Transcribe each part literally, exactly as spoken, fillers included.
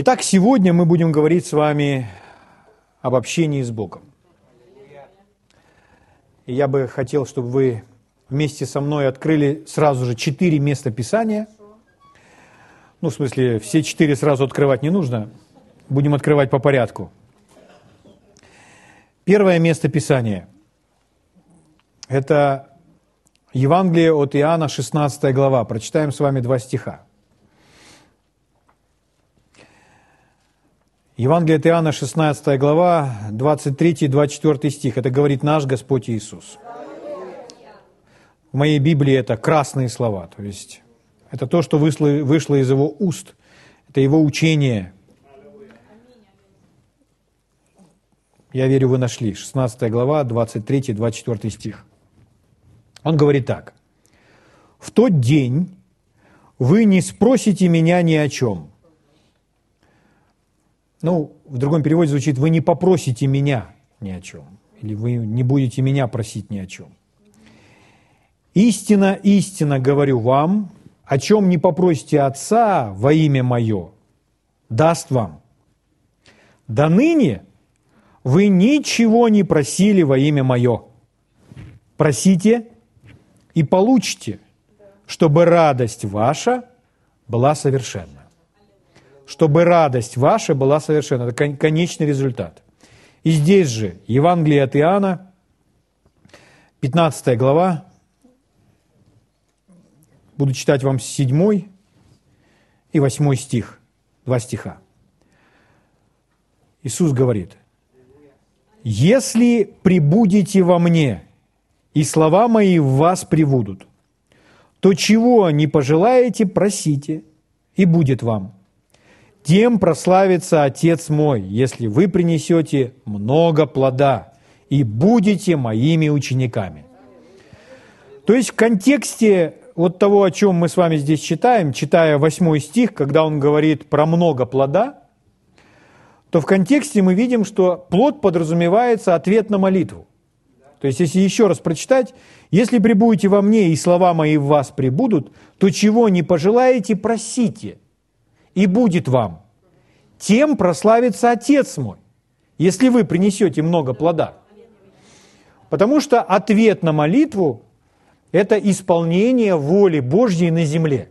Итак, сегодня мы будем говорить с вами об общении с Богом. И я бы хотел, чтобы вы вместе со мной открыли сразу же четыре места Писания. Ну, в смысле, все четыре сразу открывать не нужно. Будем открывать по порядку. Первое место Писания – это Евангелие от Иоанна, шестнадцатая глава. Прочитаем с вами два стиха. Евангелие от Иоанна, шестнадцатая глава, двадцать третий двадцать четвёртый стих. Это говорит наш Господь Иисус. В моей Библии это красные слова, то есть это то, что вышло из его уст, это его учение. Я верю, вы нашли. шестнадцатая глава, двадцать третий двадцать четвёртый стих. Он говорит так. «В тот день вы не спросите меня ни о чем». Ну, в другом переводе звучит «вы не попросите меня ни о чем». Или «вы не будете меня просить ни о чем». «Истина, истина говорю вам, о чем не попросите Отца во имя Мое, даст вам. До ныне вы ничего не просили во имя Мое. Просите и получите, чтобы радость ваша была совершенна». Чтобы радость ваша была совершенна. Это конечный результат. И здесь же Евангелие от Иоанна, пятнадцатая глава, буду читать вам седьмой и восьмой стих, два стиха. Иисус говорит, «Если пребудете во мне, и слова мои в вас пребудут, то чего не пожелаете, просите, и будет вам. Тем прославится Отец мой, если вы принесете много плода и будете моими учениками». То есть в контексте вот того, о чем мы с вами здесь читаем, читая восьмой стих, когда он говорит про много плода, то в контексте мы видим, что плод подразумевается ответ на молитву. То есть, если еще раз прочитать, «Если пребудете во мне, и слова мои в вас пребудут, то чего не пожелаете, просите, и будет вам. Тем прославится Отец мой, если вы принесете много плода». Потому что ответ на молитву это исполнение воли Божьей на земле.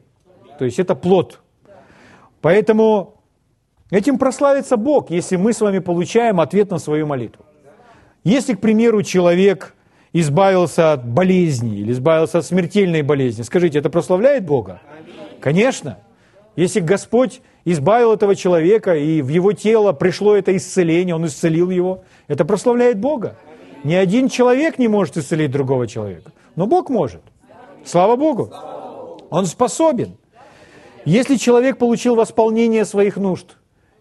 То есть это плод. Поэтому этим прославится Бог, если мы с вами получаем ответ на свою молитву. Если, к примеру, человек избавился от болезни или избавился от смертельной болезни, скажите, это прославляет Бога? Конечно. Если Господь избавил этого человека, и в его тело пришло это исцеление, Он исцелил его, это прославляет Бога. Ни один человек не может исцелить другого человека. Но Бог может. Слава Богу. Он способен. Если человек получил восполнение своих нужд,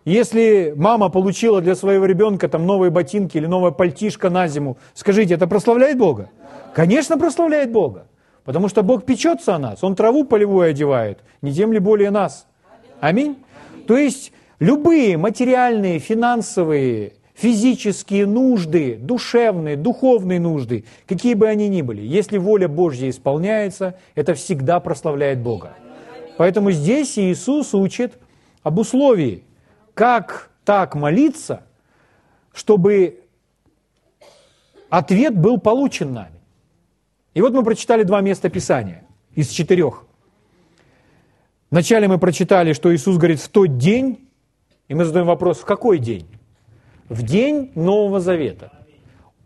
если мама получила для своего ребенка там, новые ботинки или новая пальтишка на зиму, скажите, это прославляет Бога? Конечно, прославляет Бога. Потому что Бог печется о нас. Он траву полевую одевает, не тем ли более нас. Аминь. То есть любые материальные, финансовые, физические нужды, душевные, духовные нужды, какие бы они ни были, если воля Божья исполняется, это всегда прославляет Бога. Поэтому здесь Иисус учит об условии, как так молиться, чтобы ответ был получен нами. И вот мы прочитали два места Писания из четырех. Вначале мы прочитали, что Иисус говорит «в тот день», и мы задаем вопрос «в какой день?» В день Нового Завета.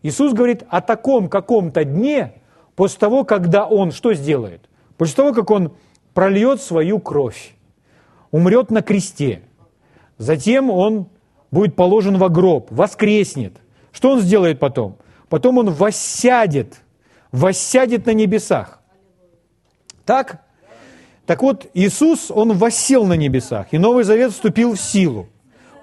Иисус говорит о таком каком-то дне, после того, когда Он что сделает? После того, как Он прольет свою кровь, умрет на кресте, затем Он будет положен во гроб, воскреснет. Что Он сделает потом? Потом Он воссядет, воссядет на небесах. Так? Так вот, Иисус, Он воссел на небесах, и Новый Завет вступил в силу.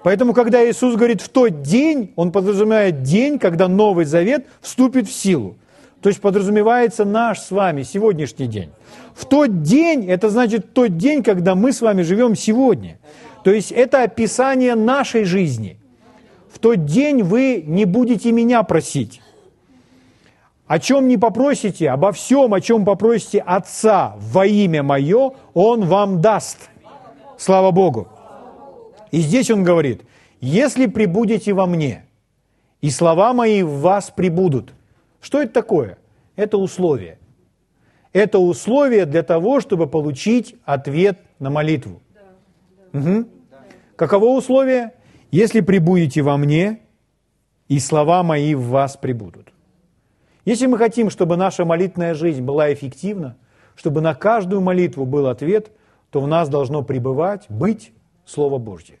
Поэтому, когда Иисус говорит «в тот день», Он подразумевает день, когда Новый Завет вступит в силу. То есть подразумевается наш с вами сегодняшний день. В тот день, это значит тот день, когда мы с вами живем сегодня. То есть это описание нашей жизни. В тот день вы не будете меня просить. О чем не попросите, обо всем, о чем попросите Отца во имя Мое, Он вам даст. Слава Богу. И здесь он говорит, если пребудете во мне, и слова мои в вас пребудут. Что это такое? Это условие. Это условие для того, чтобы получить ответ на молитву. Да, да. Угу. Да. Каково условие? Если пребудете во мне, и слова мои в вас пребудут. Если мы хотим, чтобы наша молитвенная жизнь была эффективна, чтобы на каждую молитву был ответ, то в нас должно пребывать, быть Слово Божье.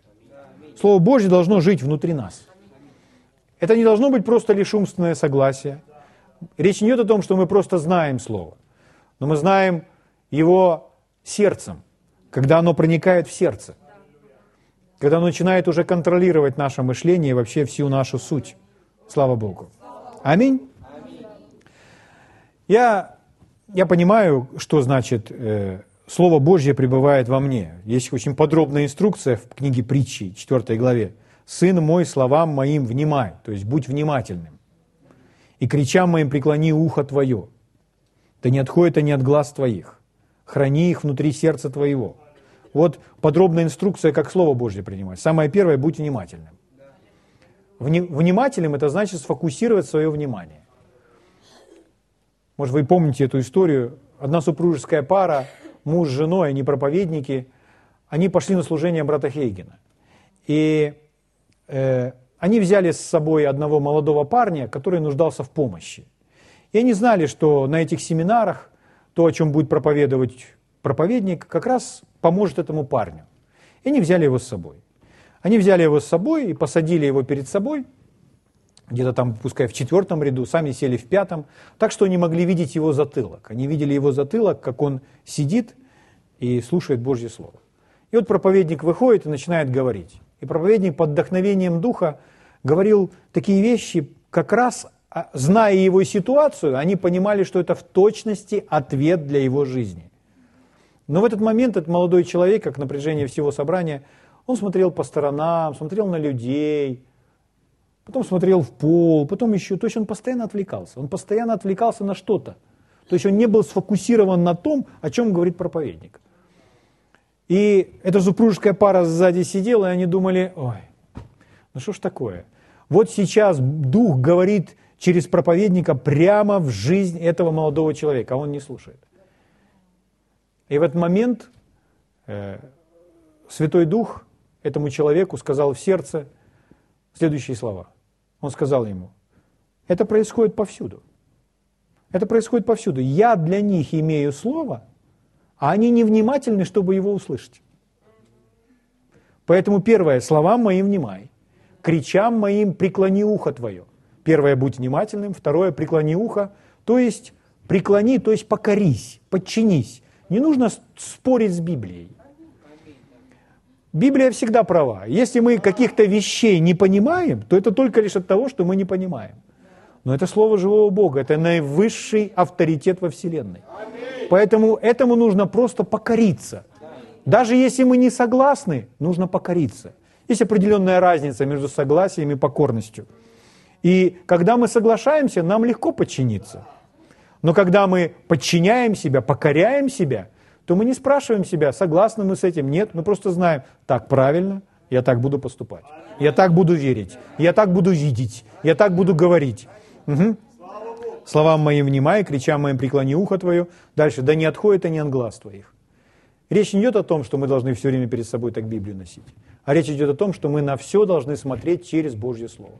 Слово Божье должно жить внутри нас. Это не должно быть просто лишь умственное согласие. Речь не идет о том, что мы просто знаем Слово, но мы знаем его сердцем, когда оно проникает в сердце, когда оно начинает уже контролировать наше мышление и вообще всю нашу суть. Слава Богу. Аминь. Я, я понимаю, что значит э, Слово Божье пребывает во мне. Есть очень подробная инструкция в книге Притчи, четвёртой главе. «Сын мой, словам моим внимай», то есть будь внимательным. «И к речам моим преклони ухо твое, да не отходят они от глаз твоих, храни их внутри сердца твоего». Вот подробная инструкция, как Слово Божье принимать. Самое первое – будь внимательным. Вни, внимательным – это значит сфокусировать свое внимание. Может, вы помните эту историю. Одна супружеская пара, муж с женой, они проповедники, они пошли на служение брата Хейгина. И э, они взяли с собой одного молодого парня, который нуждался в помощи. И они знали, что на этих семинарах то, о чем будет проповедовать проповедник, как раз поможет этому парню. И они взяли его с собой. Они взяли его с собой и посадили его перед собой, где-то там, пускай в четвертом ряду, сами сели в пятом, так что они могли видеть его затылок. Они видели его затылок, как он сидит и слушает Божье Слово. И вот проповедник выходит и начинает говорить. И проповедник под вдохновением Духа говорил такие вещи, как раз, зная его ситуацию, они понимали, что это в точности ответ для его жизни. Но в этот момент этот молодой человек, как напряжение всего собрания, он смотрел по сторонам, смотрел на людей, потом смотрел в пол, потом еще, то есть он постоянно отвлекался, он постоянно отвлекался на что-то, то есть он не был сфокусирован на том, о чем говорит проповедник. И эта супружеская пара сзади сидела, и они думали, ой, ну что ж такое, вот сейчас Дух говорит через проповедника прямо в жизнь этого молодого человека, а он не слушает. И в этот момент э, Святой Дух этому человеку сказал в сердце следующие слова. Он сказал ему, это происходит повсюду. Это происходит повсюду. Я для них имею слово, а они невнимательны, чтобы его услышать. Поэтому первое, словам моим внимай, к речам моим преклони ухо твое. Первое, будь внимательным, второе, преклони ухо, то есть преклони, то есть покорись, подчинись. Не нужно спорить с Библией. Библия всегда права. Если мы каких-то вещей не понимаем, то это только лишь от того, что мы не понимаем. Но это Слово живого Бога, это наивысший авторитет во Вселенной. Поэтому этому нужно просто покориться. Даже если мы не согласны, нужно покориться. Есть определенная разница между согласием и покорностью. И когда мы соглашаемся, нам легко подчиниться. Но когда мы подчиняем себя, покоряем себя, то мы не спрашиваем себя, согласны мы с этим, нет, мы просто знаем, так правильно, я так буду поступать, я так буду верить, я так буду видеть, я так буду говорить. Угу. Словам моим внимай, к речам моим преклони ухо твое. Дальше, да не отходят они от глаз твоих. Речь не идет о том, что мы должны все время перед собой так Библию носить, а речь идет о том, что мы на все должны смотреть через Божье Слово.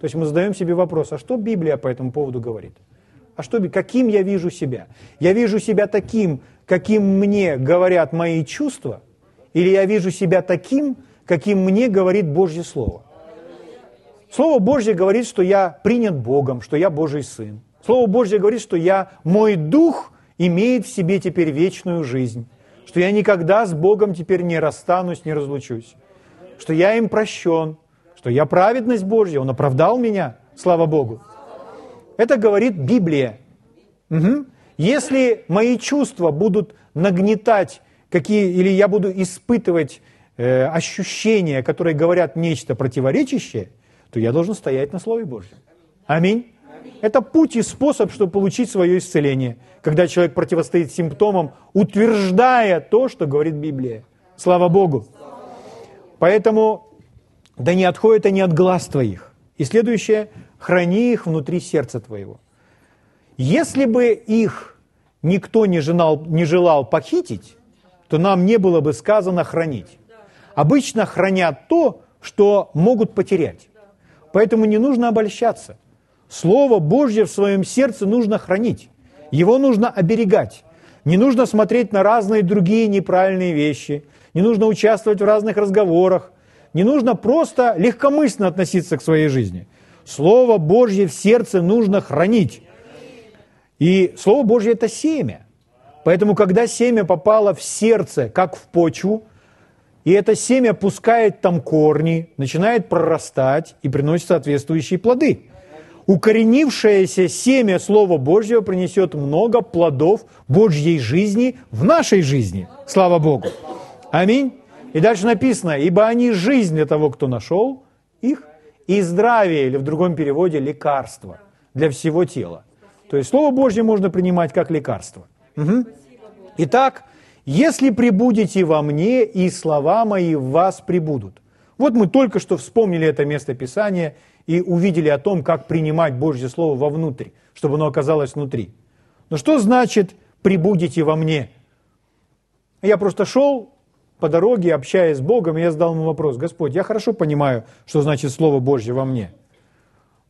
То есть мы задаем себе вопрос, а что Библия по этому поводу говорит? А что, каким я вижу себя? Я вижу себя таким, каким мне говорят мои чувства, или я вижу себя таким, каким мне говорит Божье Слово? Слово Божье говорит, что я принят Богом, что я Божий Сын. Слово Божье говорит, что я, мой дух имеет в себе теперь вечную жизнь, что я никогда с Богом теперь не расстанусь, не разлучусь, что я им прощен, что я праведность Божья, Он оправдал меня, слава Богу. Это говорит Библия. Угу. Если мои чувства будут нагнетать, какие, или я буду испытывать э, ощущения, которые говорят нечто противоречащее, то я должен стоять на Слове Божьем. Аминь. Аминь. Это путь и способ, чтобы получить свое исцеление, когда человек противостоит симптомам, утверждая то, что говорит Библия. Слава Богу. Поэтому да не отходят они от глаз твоих. И следующее, храни их внутри сердца твоего. Если бы их никто не желал, не желал похитить, то нам не было бы сказано хранить. Обычно хранят то, что могут потерять. Поэтому не нужно обольщаться. Слово Божье в своем сердце нужно хранить. Его нужно оберегать. Не нужно смотреть на разные другие неправильные вещи. Не нужно участвовать в разных разговорах. Не нужно просто легкомысленно относиться к своей жизни. Слово Божье в сердце нужно хранить. И Слово Божье – это семя. Поэтому, когда семя попало в сердце, как в почву, и это семя пускает там корни, начинает прорастать и приносит соответствующие плоды. Укоренившееся семя Слова Божьего принесет много плодов Божьей жизни в нашей жизни. Слава Богу! Аминь! И дальше написано, ибо они жизнь для того, кто нашел их, и здравие, или в другом переводе лекарство для всего тела. То есть Слово Божье можно принимать как лекарство. Угу. Итак, «Если пребудете во мне, и слова мои в вас пребудут». Вот мы только что вспомнили это место Писания и увидели о том, как принимать Божье Слово вовнутрь, чтобы оно оказалось внутри. Но что значит «пребудете во мне»? Я просто шел по дороге, общаясь с Богом, и я задал ему вопрос: «Господь, я хорошо понимаю, что значит Слово Божье во мне,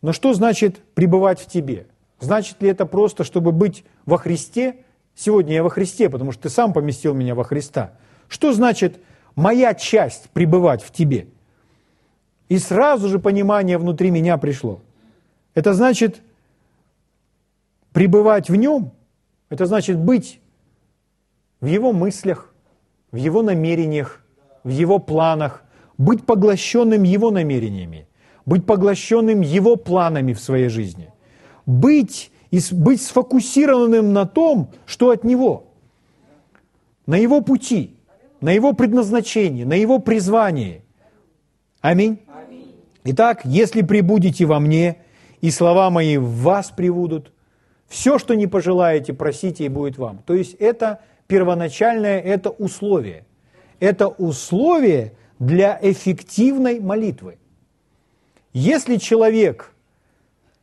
но что значит «пребывать в тебе»? Значит ли это просто, чтобы быть во Христе? Сегодня я во Христе, потому что ты сам поместил меня во Христа. Что значит моя часть пребывать в тебе?» И сразу же понимание внутри меня пришло. Это значит пребывать в нем, это значит быть в его мыслях, в его намерениях, в его планах, быть поглощенным его намерениями, быть поглощенным его планами в своей жизни, быть... и быть сфокусированным на том, что от Него, на Его пути, на Его предназначении, на Его призвании. Аминь. Аминь. Итак, если пребудете во мне, и слова мои в вас пребудут, все, что не пожелаете, просите, и будет вам. То есть это первоначальное, это условие. Это условие для эффективной молитвы. Если человек...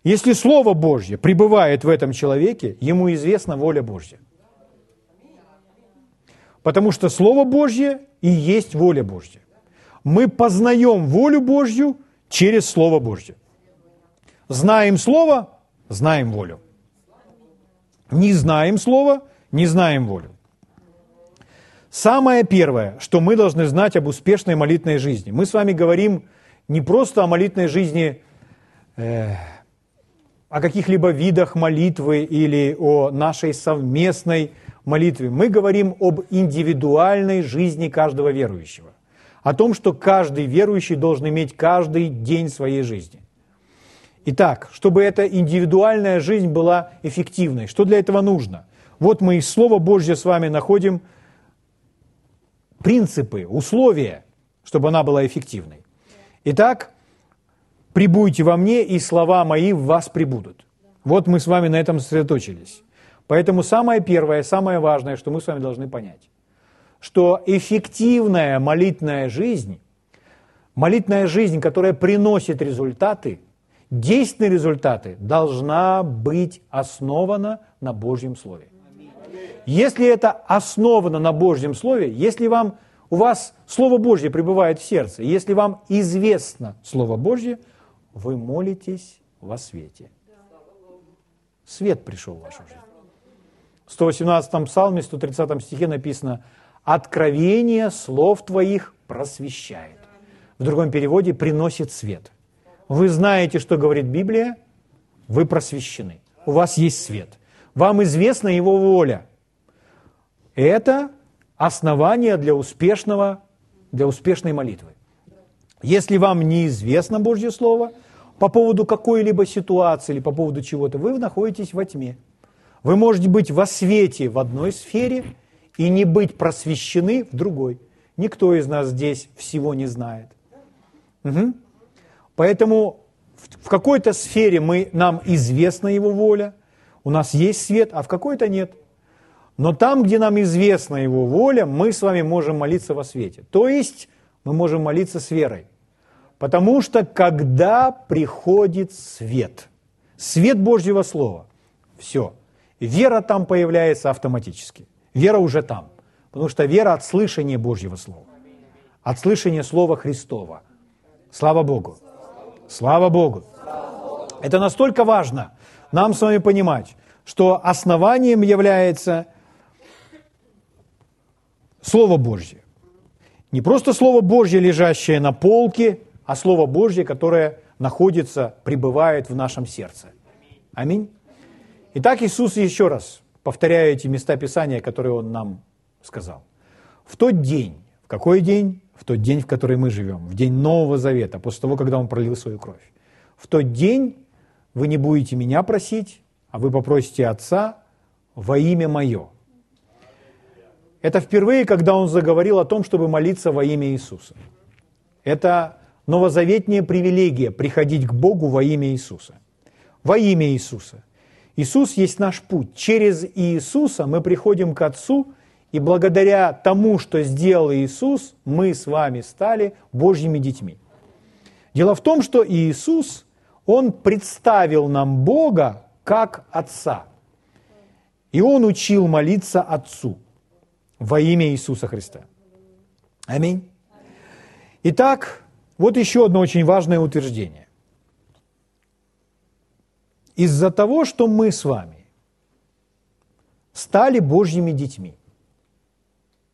Если Слово Божье пребывает в этом человеке, ему известна воля Божья. Потому что Слово Божье и есть воля Божья. Мы познаем волю Божью через Слово Божье. Знаем Слово, знаем волю. Не знаем Слово, не знаем волю. Самое первое, что мы должны знать об успешной молитвенной жизни. Мы с вами говорим не просто о молитвенной жизни... Э- о каких-либо видах молитвы или о нашей совместной молитве. Мы говорим об индивидуальной жизни каждого верующего, о том, что каждый верующий должен иметь каждый день своей жизни. Итак, чтобы эта индивидуальная жизнь была эффективной, что для этого нужно? Вот мы из Слова Божьего с вами находим принципы, условия, чтобы она была эффективной. Итак, «Прибудьте во мне, и слова мои в вас прибудут». Вот мы с вами на этом сосредоточились. Поэтому самое первое, самое важное, что мы с вами должны понять, что эффективная молитвенная жизнь, молитвенная жизнь, которая приносит результаты, действенные результаты, должна быть основана на Божьем Слове. Если это основано на Божьем Слове, если вам, у вас Слово Божье пребывает в сердце, если вам известно Слово Божье, вы молитесь во свете. Свет пришел в вашу жизнь. В сто восемнадцатом псалме, сто тридцатом стихе написано: «Откровение слов твоих просвещает». В другом переводе: «приносит свет». Вы знаете, что говорит Библия, вы просвещены, у вас есть свет. Вам известна Его воля. Это основание для успешного, для успешной молитвы. Если вам неизвестно Божье Слово по поводу какой-либо ситуации или по поводу чего-то, вы находитесь во тьме. Вы можете быть во свете в одной сфере и не быть просвещены в другой. Никто из нас здесь всего не знает. Угу. Поэтому в какой-то сфере мы, нам известна Его воля, у нас есть свет, а в какой-то нет. Но там, где нам известна Его воля, мы с вами можем молиться во свете. То есть мы можем молиться с верой. Потому что когда приходит свет, свет Божьего Слова, все, вера там появляется автоматически. Вера уже там, потому что вера от слышания Божьего Слова, от слышания Слова Христова. Слава Богу! Слава Богу! Это настолько важно нам с вами понимать, что основанием является Слово Божье. Не просто Слово Божье, лежащее на полке, а Слово Божье, которое находится, пребывает в нашем сердце. Аминь. Итак, Иисус еще раз повторяю эти места Писания, которые Он нам сказал. В тот день, в какой день? В тот день, в который мы живем, в день Нового Завета, после того, когда Он пролил свою кровь. В тот день вы не будете меня просить, а вы попросите Отца во имя Мое. Это впервые, когда Он заговорил о том, чтобы молиться во имя Иисуса. Это новозаветная привилегия приходить к Богу во имя Иисуса. Во имя Иисуса. Иисус есть наш путь. Через Иисуса мы приходим к Отцу, и благодаря тому, что сделал Иисус, мы с вами стали Божьими детьми. Дело в том, что Иисус, Он представил нам Бога как Отца. И Он учил молиться Отцу во имя Иисуса Христа. Аминь. Итак, вот еще одно очень важное утверждение. Из-за того, что мы с вами стали Божьими детьми,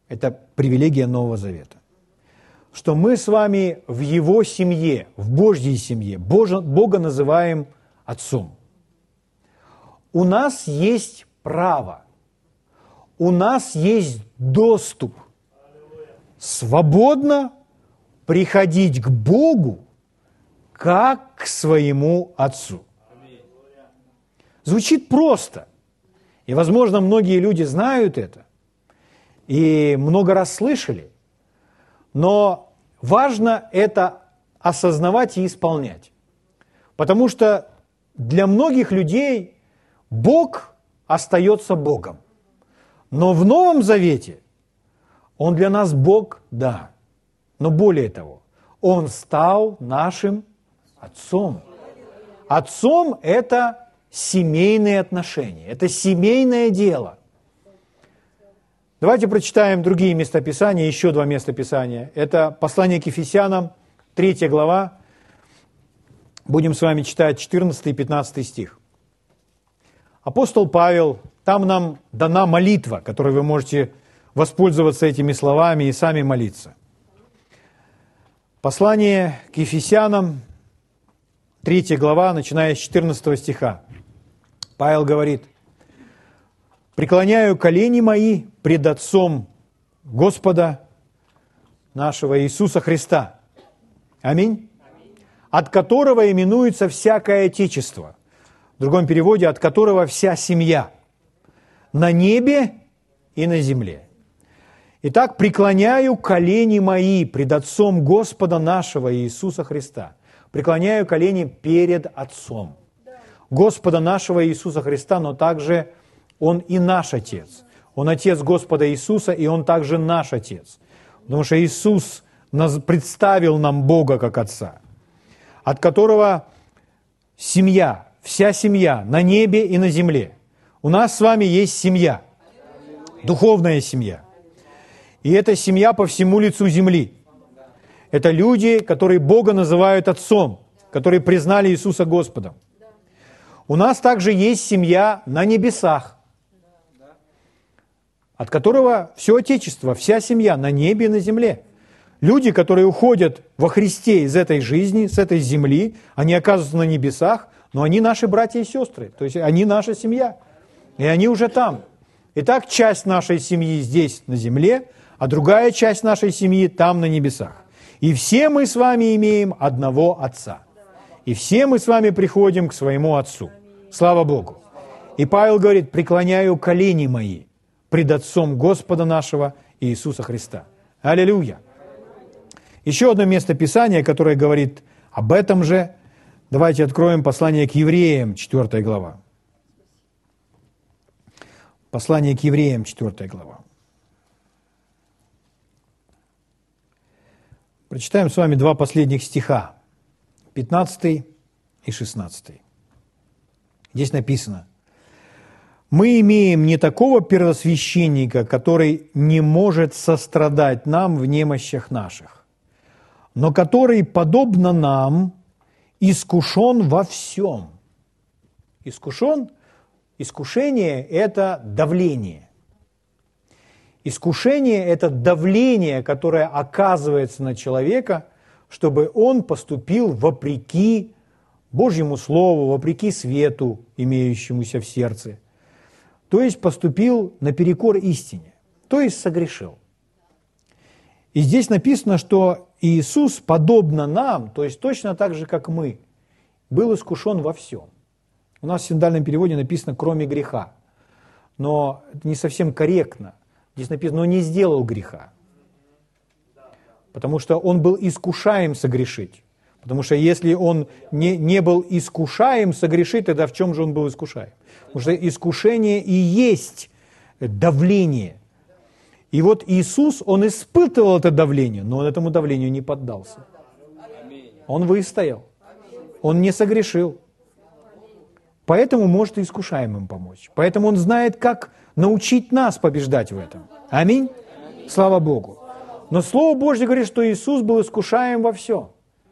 это привилегия Нового Завета, что мы с вами в Его семье, в Божьей семье, Бога называем Отцом. У нас есть право, у нас есть доступ свободно приходить к Богу, как к своему Отцу. Звучит просто, и, возможно, многие люди знают это, и много раз слышали, но важно это осознавать и исполнять, потому что для многих людей Бог остается Богом, но в Новом Завете Он для нас Бог, да, но более того, Он стал нашим Отцом. Отцом – это семейные отношения, это семейное дело. Давайте прочитаем другие места Писания, еще два места Писания. Это Послание к Ефесянам, третья глава. Будем с вами читать четырнадцатый и пятнадцатый стих. Апостол Павел, там нам дана молитва, которой вы можете воспользоваться этими словами и сами молиться. Послание к Ефесянам, третья глава, начиная с четырнадцатого стиха. Павел говорит: «Преклоняю колени мои пред Отцом Господа нашего Иисуса Христа, аминь, от которого именуется всякое отечество», в другом переводе, от которого вся семья, на небе и на земле. Итак, преклоняю колени мои пред Отцом Господа нашего Иисуса Христа. Преклоняю колени перед Отцом Господа нашего Иисуса Христа, но также Он и наш Отец. Он Отец Господа Иисуса, и Он также наш Отец. Потому что Иисус представил нам Бога как Отца, от которого семья, вся семья на небе и на земле. У нас с вами есть семья, духовная семья. И это семья по всему лицу земли. Это люди, которые Бога называют Отцом, которые признали Иисуса Господом. У нас также есть семья на небесах, от которого все отечество, вся семья на небе и на земле. Люди, которые уходят во Христе из этой жизни, с этой земли, они оказываются на небесах, но они наши братья и сестры, то есть они наша семья, и они уже там. Итак, часть нашей семьи здесь, на земле, а другая часть нашей семьи там, на небесах. И все мы с вами имеем одного Отца. И все мы с вами приходим к своему Отцу. Слава Богу! И Павел говорит: «Преклоняю колени мои пред Отцом Господа нашего Иисуса Христа». Аллилуйя! Еще одно место Писания, которое говорит об этом же. Давайте откроем Послание к евреям, четвёртая глава. Послание к евреям, четвёртая глава. Прочитаем с вами два последних стиха, пятнадцатый и шестнадцатый. Здесь написано: «Мы имеем не такого первосвященника, который не может сострадать нам в немощах наших, но который, подобно нам, искушен во всем». Искушен, искушение – это давление. Искушение – это давление, которое оказывается на человека, чтобы он поступил вопреки Божьему Слову, вопреки свету, имеющемуся в сердце. То есть поступил наперекор истине, то есть согрешил. И здесь написано, что Иисус, подобно нам, то есть точно так же, как мы, был искушен во всем. У нас в синодальном переводе написано «кроме греха», но это не совсем корректно. Здесь написано «но не сделал греха», потому что он был искушаем согрешить. Потому что если он не, не был искушаем согрешить, тогда в чем же он был искушаем? Потому что искушение и есть давление. И вот Иисус, он испытывал это давление, но он этому давлению не поддался. Он выстоял, он не согрешил. Поэтому может и искушаемым помочь. Поэтому он знает, как научить нас побеждать в этом. Аминь? Слава Богу. Но Слово Божье говорит, что Иисус был искушаем во всем.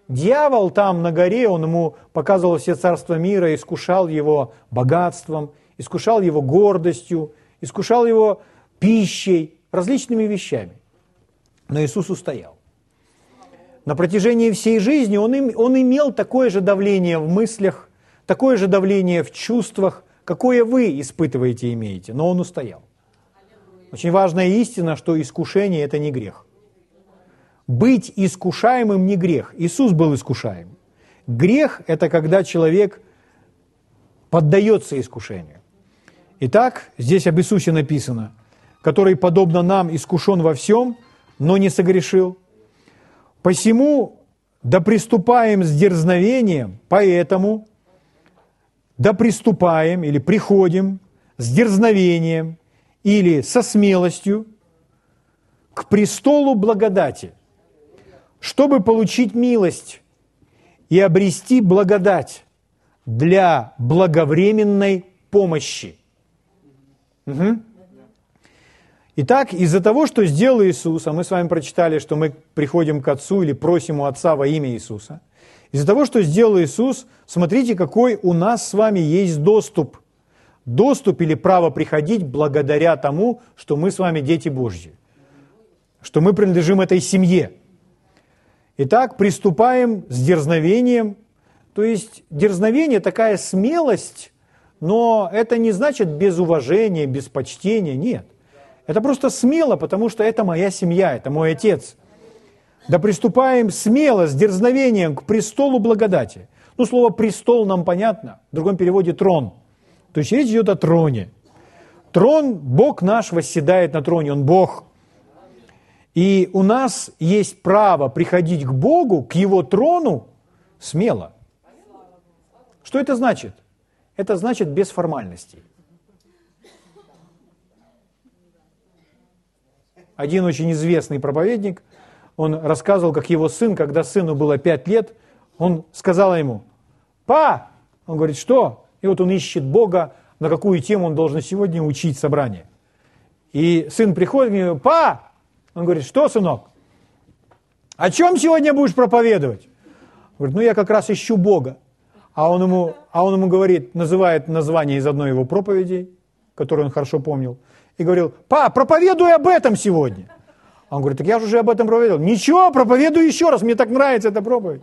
Дьявол там на горе, он ему показывал все царства мира, искушал его богатством, искушал его гордостью, искушал его пищей, различными вещами. Но Иисус устоял. На протяжении всей жизни он, им, он имел такое же давление в мыслях, такое же давление в чувствах, какое вы испытываете и имеете, но он устоял. Очень важная истина, что искушение – это не грех. Быть искушаемым не грех. Иисус был искушаем. Грех – это когда человек поддается искушению. Итак, здесь об Иисусе написано, который, подобно нам, искушен во всем, но не согрешил. Посему да приступаем с дерзновением, поэтому да приступаем или приходим с дерзновением или со смелостью к престолу благодати, чтобы получить милость и обрести благодать для благовременной помощи. Угу. Итак, из-за того, что сделал Иисус, а мы с вами прочитали, что мы приходим к Отцу или просим у Отца во имя Иисуса, из-за того, что сделал Иисус, смотрите, какой у нас с вами есть доступ. Доступ или право приходить благодаря тому, что мы с вами дети Божьи, что мы принадлежим этой семье. Итак, приступаем с дерзновением. То есть дерзновение – такая смелость, но это не значит без уважения, без почтения, нет. Это просто смело, потому что это моя семья, это мой отец. Да приступаем смело, с дерзновением к престолу благодати. Ну, слово «престол» нам понятно, в другом переводе «трон». То есть речь идет о троне. Трон, Бог наш восседает на троне, Он Бог. И у нас есть право приходить к Богу, к Его трону смело. Что это значит? Это значит без формальностей. Один очень известный проповедник, он рассказывал, как его сын, когда сыну было пять лет, он сказал ему: «Па!» Он говорит: «Что?» И вот он ищет Бога, на какую тему он должен сегодня учить собрание. И сын приходит к нему: «Па!» Он говорит: «Что, сынок? О чем сегодня будешь проповедовать?» Он говорит: «Ну, я как раз ищу Бога». А он ему, а он ему говорит, называет название из одной его проповеди, которую он хорошо помнил, и говорил: «Па, проповедуй об этом сегодня». Он говорит: «Так я же уже об этом проповедовал». «Ничего, проповедую еще раз, мне так нравится эта проповедь».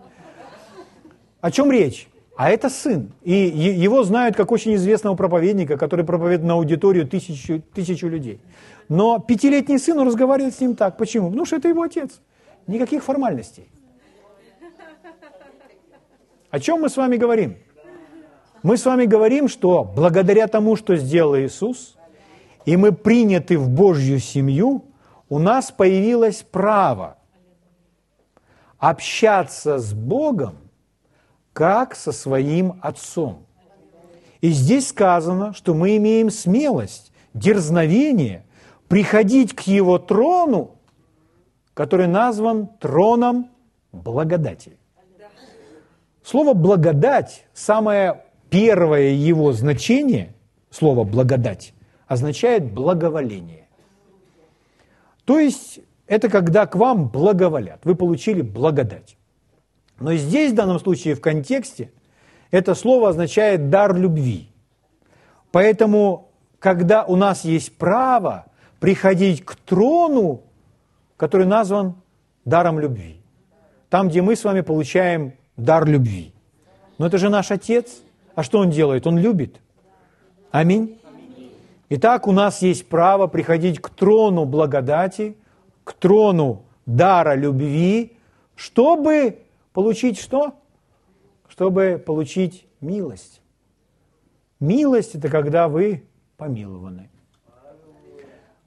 О чем речь? А это сын. И его знают как очень известного проповедника, который проповедует на аудиторию тысячу, тысячу людей. Но пятилетний сын разговаривает с ним так. Почему? Потому что это его отец. Никаких формальностей. О чем мы с вами говорим? Мы с вами говорим, что благодаря тому, что сделал Иисус, и мы приняты в Божью семью, у нас появилось право общаться с Богом, как со своим Отцом. И здесь сказано, что мы имеем смелость, дерзновение приходить к Его трону, который назван троном благодати. Слово «благодать», самое первое его значение, слово «благодать», означает благоволение. То есть это когда к вам благоволят, вы получили благодать. Но здесь, в данном случае, в контексте, это слово означает дар любви. Поэтому, когда у нас есть право приходить к трону, который назван даром любви, там, где мы с вами получаем дар любви. Но это же наш Отец. А что Он делает? Он любит. Аминь. Итак, у нас есть право приходить к трону благодати, к трону дара любви, чтобы получить что? Чтобы получить милость. Милость – это когда вы помилованы.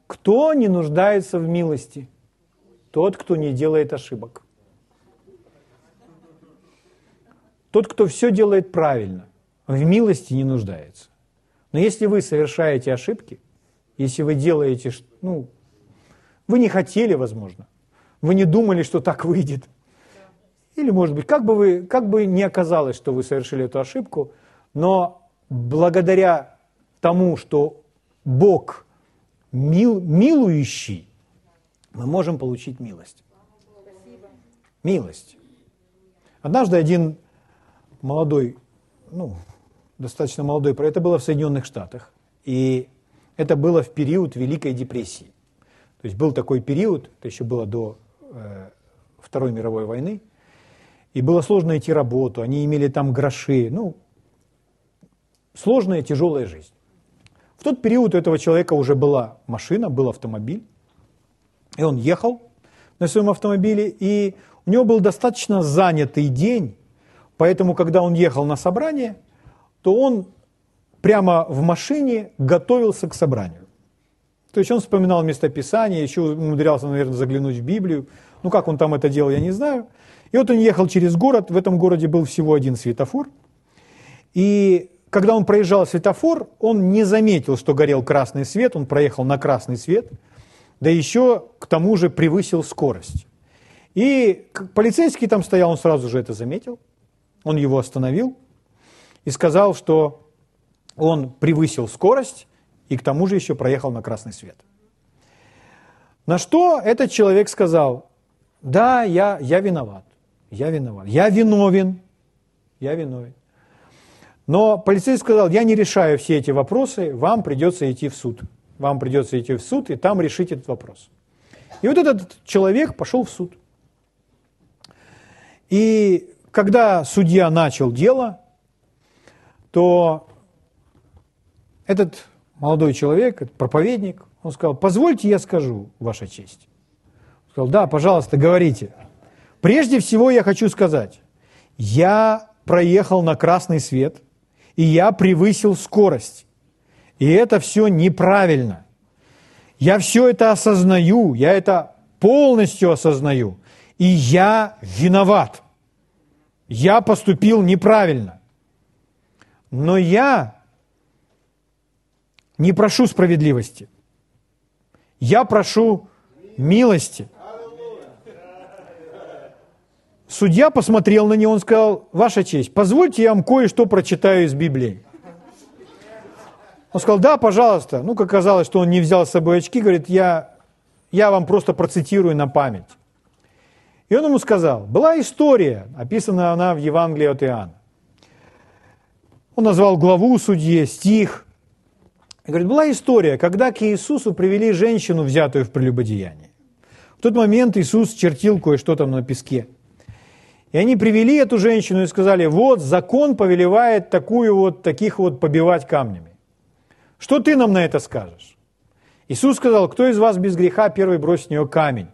Кто не нуждается в милости? Тот, кто не делает ошибок. Тот, кто все делает правильно, в милости не нуждается. Но если вы совершаете ошибки, если вы делаете, ну, вы не хотели, возможно, вы не думали, что так выйдет, или, может быть, как бы, вы, как бы ни оказалось, что вы совершили эту ошибку, но благодаря тому, что Бог мил, милующий, мы можем получить милость. Милость. Однажды один молодой, ну, достаточно молодой, это было в Соединенных Штатах, и это было в период Великой депрессии. То есть был такой период, это еще было до э, Второй мировой войны, и было сложно найти работу, они имели там гроши, ну, сложная, тяжелая жизнь. В тот период у этого человека уже была машина, был автомобиль, и он ехал на своем автомобиле, и у него был достаточно занятый день, поэтому, когда он ехал на собрание, то он прямо в машине готовился к собранию. То есть он вспоминал местописание, еще умудрялся, наверное, заглянуть в Библию. Ну, как он там это делал, я не знаю. И вот он ехал через город, в этом городе был всего один светофор. И когда он проезжал светофор, он не заметил, что горел красный свет, он проехал на красный свет, да еще к тому же превысил скорость. И полицейский там стоял, он сразу же это заметил, он его остановил и сказал, что он превысил скорость и к тому же еще проехал на красный свет. На что этот человек сказал: да, я, я виноват, я виноват, я виновен, я виновен. Но полицейский сказал: я не решаю все эти вопросы, вам придется идти в суд. Вам придется идти в суд и там решить этот вопрос. И вот этот человек пошел в суд. И когда судья начал дело, то этот молодой человек, этот проповедник, он сказал: позвольте, я скажу, Ваша честь. Он сказал: да, пожалуйста, говорите. Прежде всего я хочу сказать, я проехал на красный свет, и я превысил скорость. И это все неправильно. Я все это осознаю, я это полностью осознаю. И я виноват. Я поступил неправильно. Но я не прошу справедливости. Я прошу милости. Судья посмотрел на него, он сказал: Ваша честь, позвольте, я вам кое-что прочитаю из Библии. Он сказал: да, пожалуйста. Ну, как оказалось, что он не взял с собой очки, говорит: я, я вам просто процитирую на память. И он ему сказал: была история, описана она в Евангелии от Иоанна. Он назвал главу судье, стих. И говорит: была история, когда к Иисусу привели женщину, взятую в прелюбодеянии. В тот момент Иисус чертил кое-что там на песке. И они привели эту женщину и сказали: вот закон повелевает такую вот, таких вот побивать камнями. Что ты нам на это скажешь? Иисус сказал: кто из вас без греха, первый бросит в нее камень.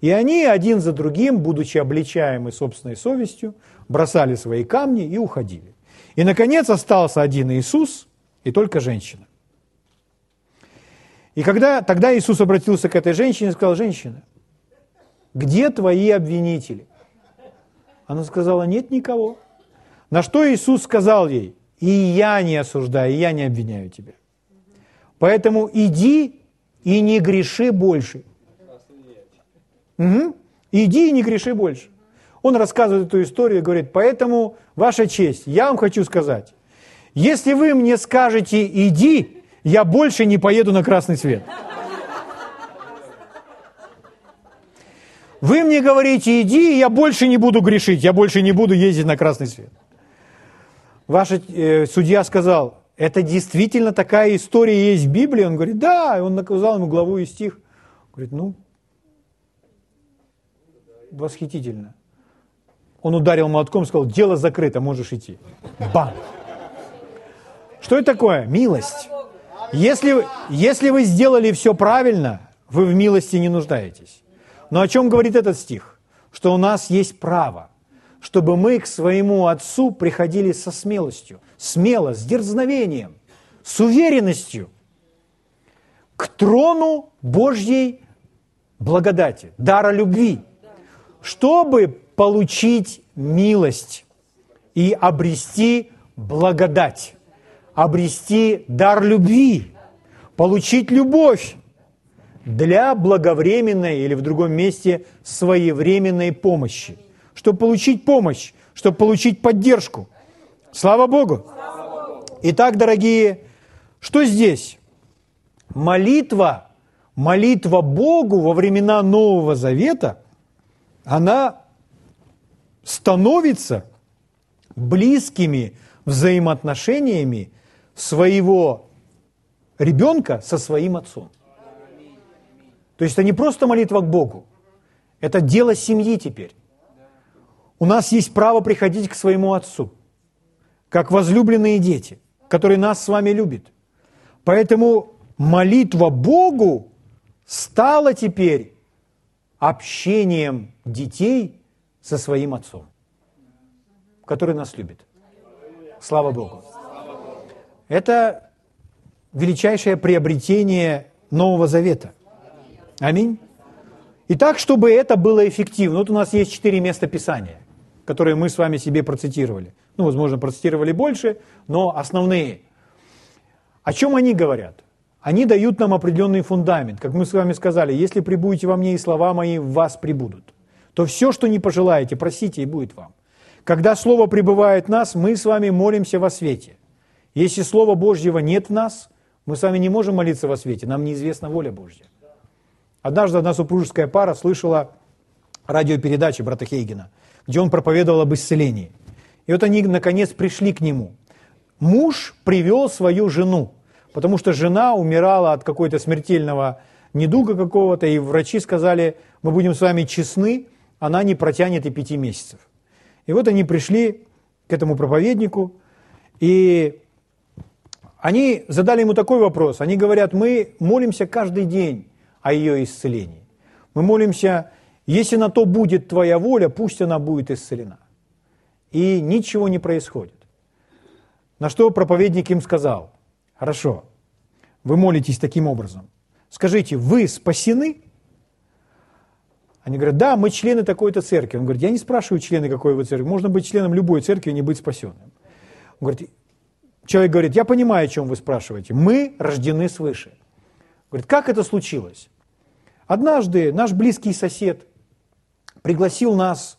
И они один за другим, будучи обличаемы собственной совестью, бросали свои камни и уходили. И, наконец, остался один Иисус и только женщина. И когда, тогда Иисус обратился к этой женщине и сказал: женщина, где твои обвинители? Она сказала: нет никого. На что Иисус сказал ей: и я не осуждаю, и я не обвиняю тебя. Поэтому иди и не греши больше. Угу. Иди и не греши больше. Он рассказывает эту историю и говорит: поэтому, ваша честь, я вам хочу сказать, если вы мне скажете «иди», я больше не поеду на красный свет. Вы мне говорите «иди», я больше не буду грешить, я больше не буду ездить на красный свет. Ваш э, судья сказал: это действительно такая история есть в Библии? Он говорит: да, и он наказал ему главу и стих. Говорит: ну, восхитительно. Он ударил молотком и сказал: дело закрыто, можешь идти. Бам! Что это такое? Милость. Если, если вы сделали все правильно, вы в милости не нуждаетесь. Но о чем говорит этот стих? Что у нас есть право, чтобы мы к своему Отцу приходили со смелостью, смело, с дерзновением, с уверенностью к трону Божьей благодати, дара любви, чтобы получить милость и обрести благодать, обрести дар любви, получить любовь для благовременной или в другом месте своевременной помощи. Чтобы получить помощь, чтобы получить поддержку. Слава Богу! Итак, дорогие, что здесь? Молитва, молитва Богу во времена Нового Завета, она становится близкими взаимоотношениями своего ребенка со своим отцом. То есть это не просто молитва к Богу, это дело семьи теперь. У нас есть право приходить к своему Отцу, как возлюбленные дети, который нас с вами любит. Поэтому молитва Богу стала теперь общением детей со своим Отцом, который нас любит. Слава Богу! Это величайшее приобретение Нового Завета. Аминь! Итак, чтобы это было эффективно, вот у нас есть четыре места Писания, которые мы с вами себе процитировали. Ну, возможно, процитировали больше, но основные. О чем они говорят? Они дают нам определенный фундамент. Как мы с вами сказали, если пребудете во мне, и слова мои в вас пребудут, то все, что не пожелаете, просите, и будет вам. Когда Слово пребывает в нас, мы с вами молимся во свете. Если Слова Божьего нет в нас, мы с вами не можем молиться во свете, нам неизвестна воля Божья. Однажды одна супружеская пара слышала радиопередачи брата Хейгина, где он проповедовал об исцелении. И вот они, наконец, пришли к нему. Муж привел свою жену, потому что жена умирала от какой-то смертельного недуга какого-то, и врачи сказали: мы будем с вами честны, она не протянет и пяти месяцев. И вот они пришли к этому проповеднику, и они задали ему такой вопрос. Они говорят: мы молимся каждый день о ее исцелении. Мы молимся: если на то будет твоя воля, пусть она будет исцелена. И ничего не происходит. На что проповедник им сказал: хорошо, вы молитесь таким образом. Скажите, вы спасены? Они говорят: да, мы члены такой-то церкви. Он говорит: я не спрашиваю, члены какой вы церкви. Можно быть членом любой церкви и не быть спасенным. Он говорит, человек говорит: я понимаю, о чем вы спрашиваете. Мы рождены свыше. Говорит: как это случилось? Однажды наш близкий сосед пригласил нас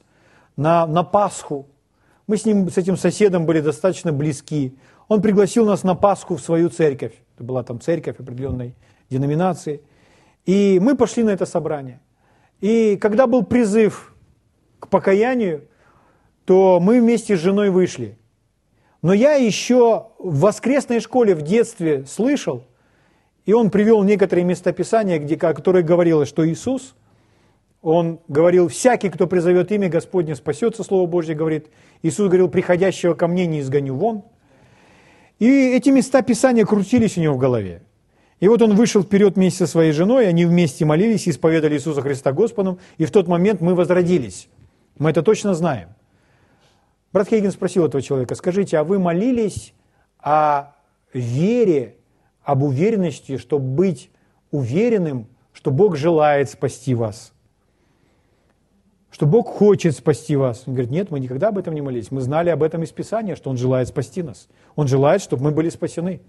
на, на Пасху. Мы с ним, с этим соседом были достаточно близки. Он пригласил нас на Пасху в свою церковь. Это была там церковь определенной деноминации. И мы пошли на это собрание. И когда был призыв к покаянию, то мы вместе с женой вышли. Но я еще в воскресной школе в детстве слышал, и он привел некоторые местописания, где, о которых говорилось, что Иисус, он говорил: всякий, кто призовет имя Господне, спасется, Слово Божье говорит. Иисус говорил: приходящего ко мне не изгоню вон. И эти места Писания крутились у него в голове. И вот он вышел вперед вместе со своей женой, они вместе молились, исповедали Иисуса Христа Господом, и в тот момент мы возродились. Мы это точно знаем. Брат Хейгин спросил этого человека: скажите, а вы молились о вере, об уверенности, чтобы быть уверенным, что Бог желает спасти вас, что Бог хочет спасти вас? Он говорит: нет, мы никогда об этом не молились. Мы знали об этом из Писания, что Он желает спасти нас. Он желает, чтобы мы были спасены.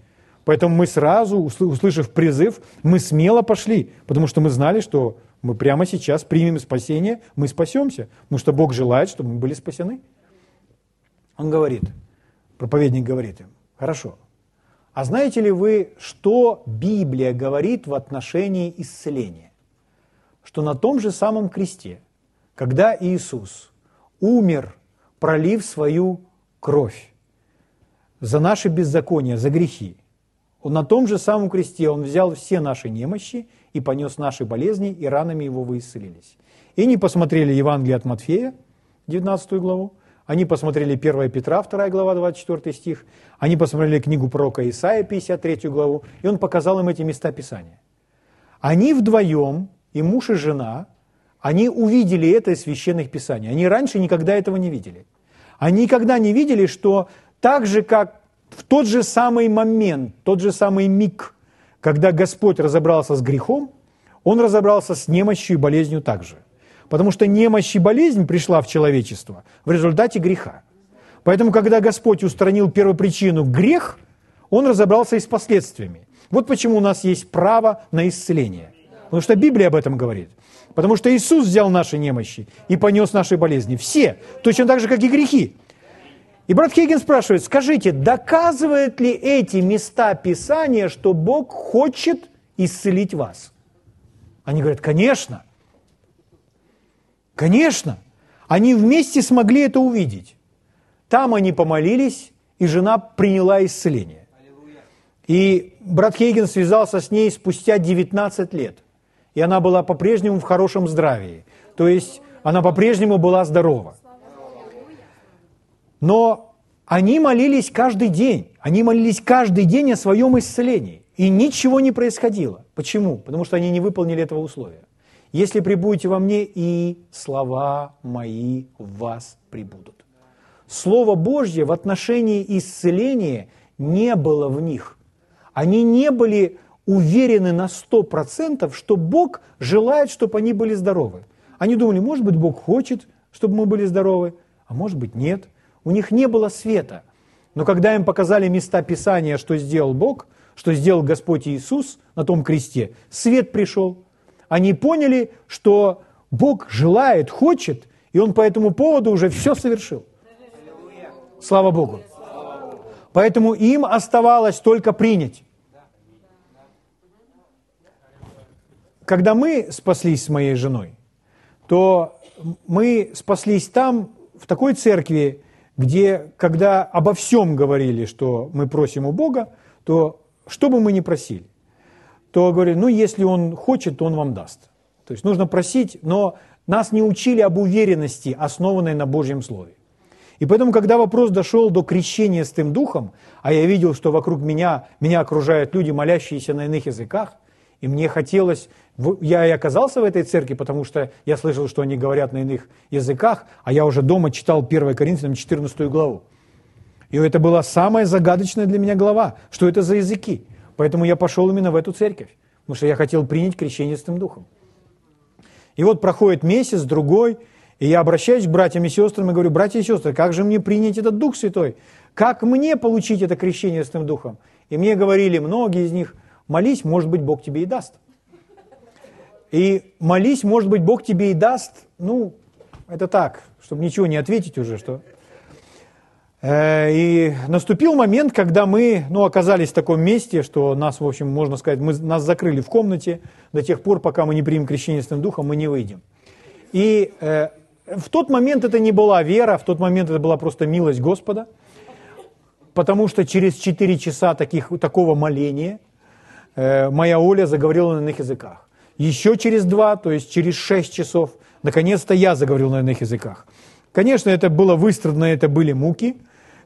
Поэтому мы сразу, услышав призыв, мы смело пошли, потому что мы знали, что мы прямо сейчас примем спасение, мы спасемся, потому что Бог желает, чтобы мы были спасены. Он говорит, проповедник говорит им, хорошо, а знаете ли вы, что Библия говорит в отношении исцеления? Что на том же самом кресте, когда Иисус умер, пролив свою кровь за наши беззакония, за грехи, Он на том же самом кресте Он взял все наши немощи и понес наши болезни, и ранами Его вы исцелились. И не посмотрели Евангелие от Матфея, девятнадцатую главу, они посмотрели первое Петра, вторая глава, двадцать четвёртый стих, они посмотрели книгу пророка Исаия, пятьдесят третью главу, и он показал им эти места Писания. Они вдвоем, и муж, и жена, они увидели это из священных Писаний. Они раньше никогда этого не видели. Они никогда не видели, что так же, как в тот же самый момент, тот же самый миг, когда Господь разобрался с грехом, Он разобрался с немощью и болезнью также. Потому что немощь и болезнь пришла в человечество в результате греха. Поэтому, когда Господь устранил первопричину грех, Он разобрался и с последствиями. Вот почему у нас есть право на исцеление. Потому что Библия об этом говорит. Потому что Иисус взял наши немощи и понес наши болезни. Все, точно так же, как и грехи. И брат Хейгин спрашивает, скажите, доказывают ли эти места Писания, что Бог хочет исцелить вас? Они говорят, конечно. Конечно, они вместе смогли это увидеть. Там они помолились, и жена приняла исцеление. И брат Хейгин связался с ней спустя девятнадцать лет, и она была по-прежнему в хорошем здравии. То есть она по-прежнему была здорова. Но они молились каждый день, они молились каждый день о своем исцелении, и ничего не происходило. Почему? Потому что они не выполнили этого условия. Если пребудете во мне, и слова мои в вас пребудут. Слово Божье в отношении исцеления не было в них. Они не были уверены на сто процентов, что Бог желает, чтобы они были здоровы. Они думали, может быть, Бог хочет, чтобы мы были здоровы, а может быть, нет. У них не было света. Но когда им показали места Писания, что сделал Бог, что сделал Господь Иисус на том кресте, свет пришел. Они поняли, что Бог желает, хочет, и Он по этому поводу уже все совершил. Слава Богу. Поэтому им оставалось только принять. Когда мы спаслись с моей женой, то мы спаслись там, в такой церкви, где, когда обо всем говорили, что мы просим у Бога, то что бы мы ни просили, то говорили, ну, если он хочет, то он вам даст. То есть нужно просить, но нас не учили об уверенности, основанной на Божьем Слове. И поэтому, когда вопрос дошел до крещения Святым Духом, а я видел, что вокруг меня, меня окружают люди, молящиеся на иных языках, и мне хотелось, я и оказался в этой церкви, потому что я слышал, что они говорят на иных языках, а я уже дома читал первое Коринфянам четырнадцатую главу. И это была самая загадочная для меня глава, что это за языки. Поэтому я пошел именно в эту церковь, потому что я хотел принять крещение Святым Духом. И вот проходит месяц, другой, и я обращаюсь к братьям и сестрам и говорю, братья и сестры, как же мне принять этот Дух Святой? Как мне получить это крещение Святым Духом? И мне говорили многие из них, молись, может быть, Бог тебе и даст. И молись, может быть, Бог тебе и даст, ну, это так, чтобы ничего не ответить уже, что... И наступил момент, когда мы ну, оказались в таком месте, что нас, в общем, можно сказать, мы, нас закрыли в комнате до тех пор, пока мы не примем крещение Святым Духом, мы не выйдем. И э, в тот момент это не была вера, в тот момент это была просто милость Господа, потому что через четыре часа таких, такого моления э, моя Оля заговорила на иных языках. Еще через два, то есть через шесть часов, наконец-то я заговорил на иных языках. Конечно, это было выстрадано, это были муки.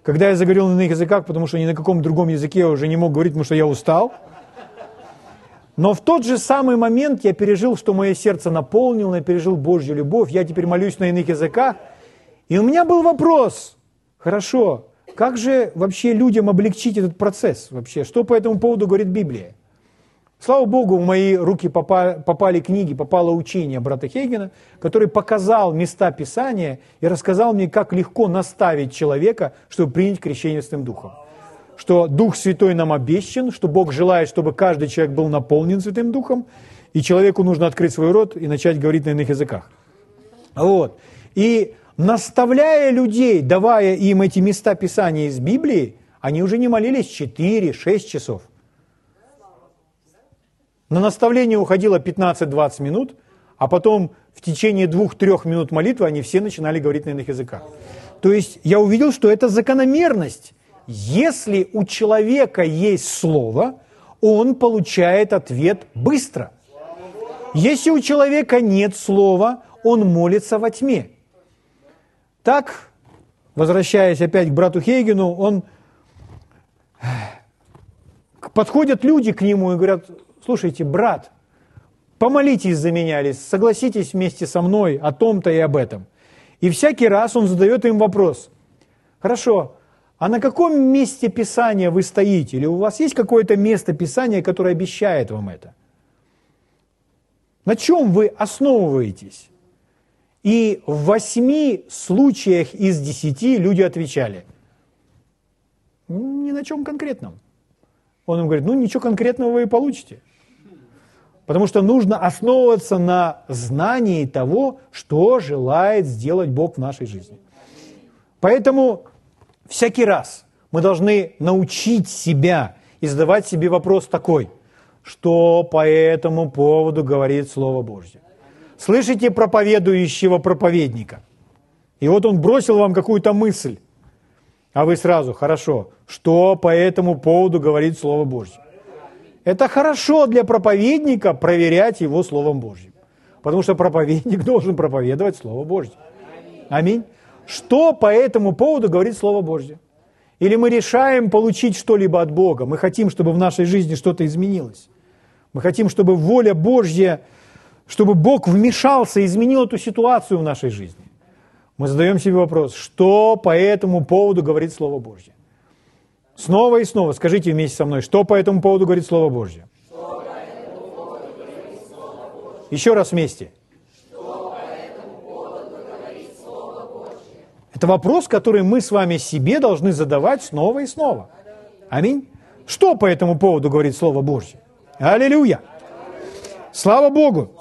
Когда я заговорил на иных языках, потому что ни на каком другом языке я уже не мог говорить, потому что я устал. Но в тот же самый момент я пережил, что мое сердце наполнило, я пережил Божью любовь, я теперь молюсь на иных языках. И у меня был вопрос, хорошо, как же вообще людям облегчить этот процесс вообще? Что по этому поводу говорит Библия? Слава Богу, в мои руки попали книги, попало учение брата Хейгина, который показал места Писания и рассказал мне, как легко наставить человека, чтобы принять крещение Святым Духом. Что Дух Святой нам обещан, что Бог желает, чтобы каждый человек был наполнен Святым Духом, и человеку нужно открыть свой рот и начать говорить на иных языках. Вот. И наставляя людей, давая им эти места Писания из Библии, они уже не молились четыре-шесть часов. На наставление уходило пятнадцать-двадцать минут, а потом в течение двух-трёх минут молитвы они все начинали говорить на иных языках. То есть я увидел, что это закономерность. Если у человека есть слово, он получает ответ быстро. Если у человека нет слова, он молится во тьме. Так, возвращаясь опять к брату Хейгину, он... подходят люди к нему и говорят: слушайте, брат, помолитесь за меня, или согласитесь вместе со мной о том-то и об этом. И всякий раз он задает им вопрос: хорошо, а на каком месте Писания вы стоите? Или у вас есть какое-то место Писания, которое обещает вам это? На чем вы основываетесь? И в восьми случаях из десяти люди отвечали: ни на чем конкретном. Он им говорит: ну ничего конкретного вы и получите. Потому что нужно основываться на знании того, что желает сделать Бог в нашей жизни. Поэтому всякий раз мы должны научить себя и задавать себе вопрос такой: что по этому поводу говорит Слово Божье? Слышите проповедующего проповедника? И вот он бросил вам какую-то мысль, а вы сразу: хорошо, что по этому поводу говорит Слово Божье? Это хорошо для проповедника проверять его Словом Божьим, потому что проповедник должен проповедовать Слово Божье. Аминь. Что по этому поводу говорит Слово Божье? Или мы решаем получить что-либо от Бога, мы хотим, чтобы в нашей жизни что-то изменилось, мы хотим, чтобы воля Божья, чтобы Бог вмешался и изменил эту ситуацию в нашей жизни. Мы задаем себе вопрос: что по этому поводу говорит Слово Божье? Снова и снова скажите вместе со мной: что по этому поводу говорит Слово Божье? Что по этому поводу говорит Слово Божье? Еще раз вместе. Что по этому поводу говорит Слово Божье? Это вопрос, который мы с вами себе должны задавать снова и снова. Аминь. Что по этому поводу говорит Слово Божье? Аллилуйя! Слава Богу!